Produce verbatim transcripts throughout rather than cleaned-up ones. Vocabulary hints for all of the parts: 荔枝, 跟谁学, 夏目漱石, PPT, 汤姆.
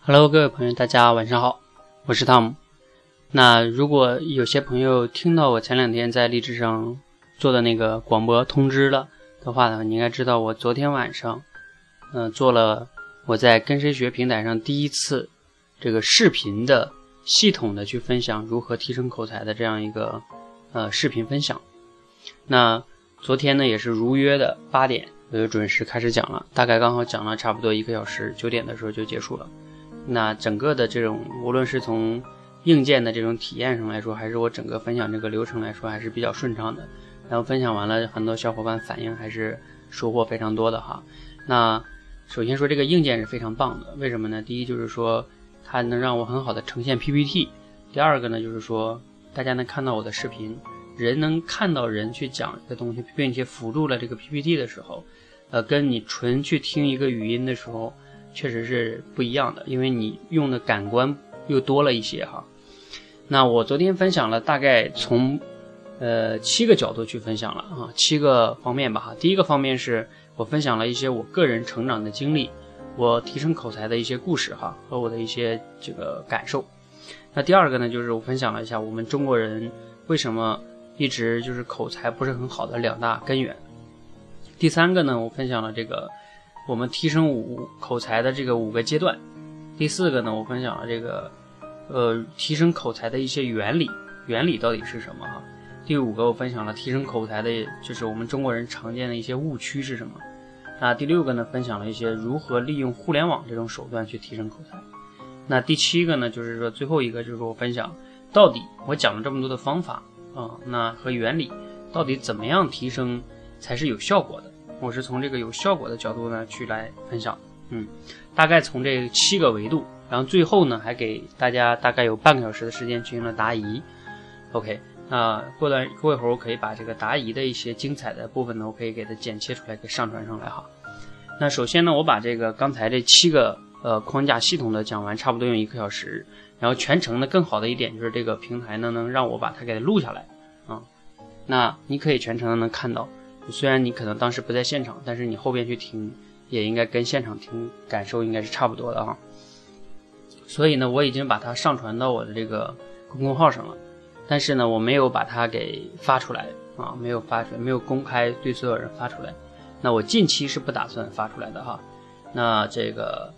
Hello， 各位朋友，大家晚上好，我是汤姆。那如果有些朋友听到我前两天在荔枝上做的那个广播通知了的话呢，你应该知道我昨天晚上，呃，做了我在跟谁学平台上第一次这个视频的系统的去分享如何提升口才的这样一个呃视频分享。那昨天呢也是如约的八点我就准时开始讲了，大概刚好讲了差不多一个小时，九点的时候就结束了。那整个的这种无论是从硬件的这种体验上来说，还是我整个分享这个流程来说，还是比较顺畅的。然后分享完了，很多小伙伴反应还是收获非常多的哈。那首先说这个硬件是非常棒的，为什么呢？第一就是说它能让我很好的呈现 P P T， 第二个呢就是说大家能看到我的视频，人能看到人去讲一个东西，并且辅助了这个 P P T 的时候，呃，跟你纯去听一个语音的时候确实是不一样的，因为你用的感官又多了一些哈。那我昨天分享了大概从呃七个角度去分享了啊，七个方面吧。第一个方面是我分享了一些我个人成长的经历，我提升口才的一些故事哈，和我的一些这个感受。那第二个呢，就是我分享了一下我们中国人为什么一直就是口才不是很好的两大根源。第三个呢，我分享了这个我们提升五口才的这个五个阶段。第四个呢，我分享了这个呃提升口才的一些原理，原理到底是什么哈。第五个我分享了提升口才的就是我们中国人常见的一些误区是什么。那第六个呢，分享了一些如何利用互联网这种手段去提升口才。那第七个呢，就是说最后一个就是我分享到底我讲了这么多的方法啊、嗯，那和原理到底怎么样提升才是有效果的，我是从这个有效果的角度呢去来分享。嗯，大概从这七个维度，然后最后呢还给大家大概有半个小时的时间进行了答疑。 OK，那过段过一会儿我可以把这个答疑的一些精彩的部分呢，我可以给它剪切出来给上传上来哈。那首先呢，我把这个刚才这七个呃框架系统的讲完，差不多用一个小时。然后全程呢更好的一点就是这个平台呢能让我把它给录下来啊、嗯。那你可以全程能看到，虽然你可能当时不在现场，但是你后边去听也应该跟现场听感受应该是差不多的啊。所以呢我已经把它上传到我的这个公共号上了。但是呢，我没有把它给发出来啊，没有发出来，没有公开对所有人发出来。那我近期是不打算发出来的哈。那这个，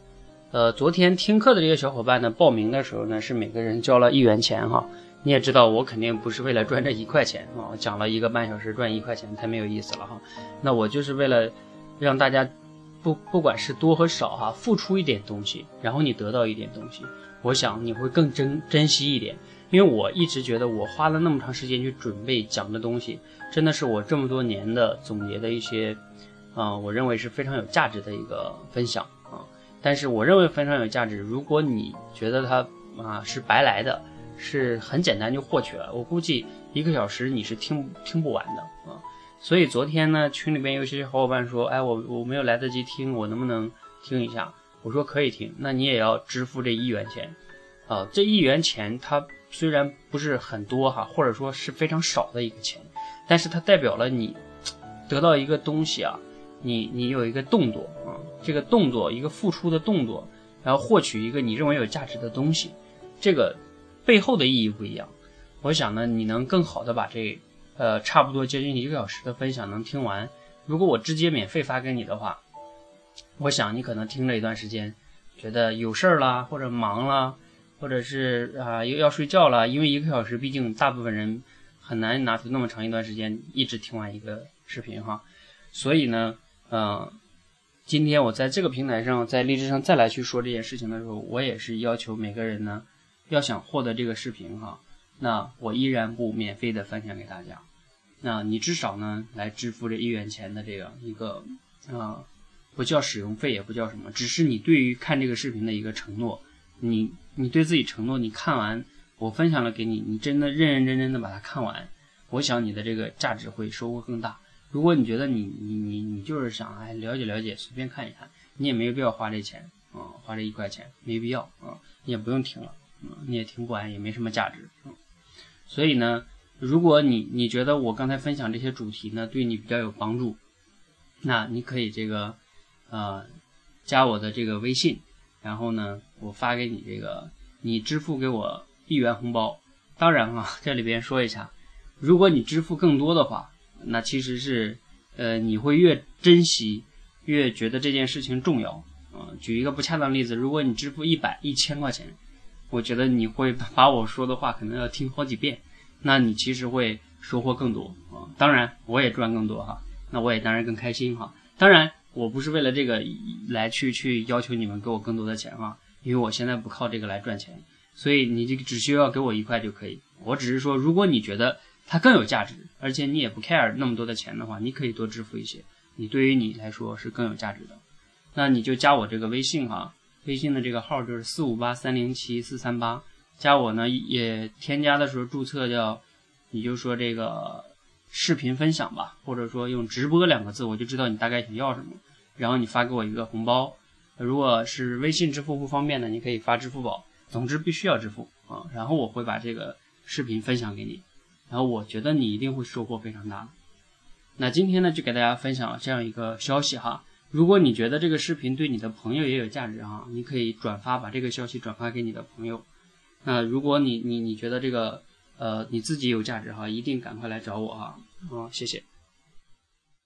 呃，昨天听课的这些小伙伴呢，报名的时候呢，是每个人交了一元钱哈。你也知道，我肯定不是为了赚这一块钱啊，我讲了一个半小时赚一块钱太没有意思了哈。那我就是为了让大家不不管是多和少哈，付出一点东西，然后你得到一点东西，我想你会更珍珍惜一点。因为我一直觉得我花了那么长时间去准备讲的东西，真的是我这么多年的总结的一些啊、呃，我认为是非常有价值的一个分享啊。但是我认为非常有价值，如果你觉得它啊是白来的，是很简单就获取了，我估计一个小时你是听听不完的啊。所以昨天呢，群里边有些小伙伴说，哎，我我没有来得及听，我能不能听一下？我说可以听，那你也要支付这一元钱啊。这一元钱它虽然不是很多哈，或者说是非常少的一个钱，但是它代表了你得到一个东西啊，你你有一个动作啊、嗯，这个动作一个付出的动作，然后获取一个你认为有价值的东西，这个背后的意义不一样。我想呢，你能更好的把这呃差不多接近一个小时的分享能听完。如果我直接免费发给你的话，我想你可能听了一段时间，觉得有事儿啦，或者忙啦。或者是啊、呃、要睡觉了，因为一个小时毕竟大部分人很难拿出那么长一段时间一直听完一个视频哈。所以呢呃今天我在这个平台上在励志上再来去说这件事情的时候，我也是要求每个人呢要想获得这个视频哈，那我依然不免费的分享给大家，那你至少呢来支付这一元钱的这个一个啊、呃、不叫使用费也不叫什么，只是你对于看这个视频的一个承诺，你你对自己承诺，你看完我分享了给你，你真的认认真真的把它看完，我想你的这个价值会收获更大。如果你觉得你你你你就是想哎了解了解随便看一看，你也没有必要花这钱啊、嗯，花这一块钱没必要啊、嗯，你也不用听了、嗯，你也听不完也没什么价值。嗯、所以呢，如果你你觉得我刚才分享这些主题呢对你比较有帮助，那你可以这个呃加我的这个微信，然后呢我发给你这个你支付给我一元红包。当然啊，这里边说一下，如果你支付更多的话，那其实是呃你会越珍惜，越觉得这件事情重要啊、呃、举一个不恰当例子，如果你支付一百一千块钱，我觉得你会把我说的话可能要听好几遍，那你其实会收获更多啊、呃、当然我也赚更多哈，那我也当然更开心哈。当然我不是为了这个来去去要求你们给我更多的钱啊，因为我现在不靠这个来赚钱，所以你只需要给我一块就可以。我只是说，如果你觉得它更有价值，而且你也不 care 那么多的钱的话，你可以多支付一些，你对于你来说是更有价值的。那你就加我这个微信哈，微信的这个号就是四五八三零七四三八，加我呢也添加的时候注册叫，你就说这个视频分享吧，或者说用直播两个字，我就知道你大概想要什么。然后你发给我一个红包，如果是微信支付不方便的，你可以发支付宝，总之必须要支付啊。然后我会把这个视频分享给你，然后我觉得你一定会收获非常大。那今天呢就给大家分享这样一个消息哈，如果你觉得这个视频对你的朋友也有价值哈，你可以转发，把这个消息转发给你的朋友。那如果你你你觉得这个呃你自己有价值哈，一定赶快来找我哈啊、哦、谢谢。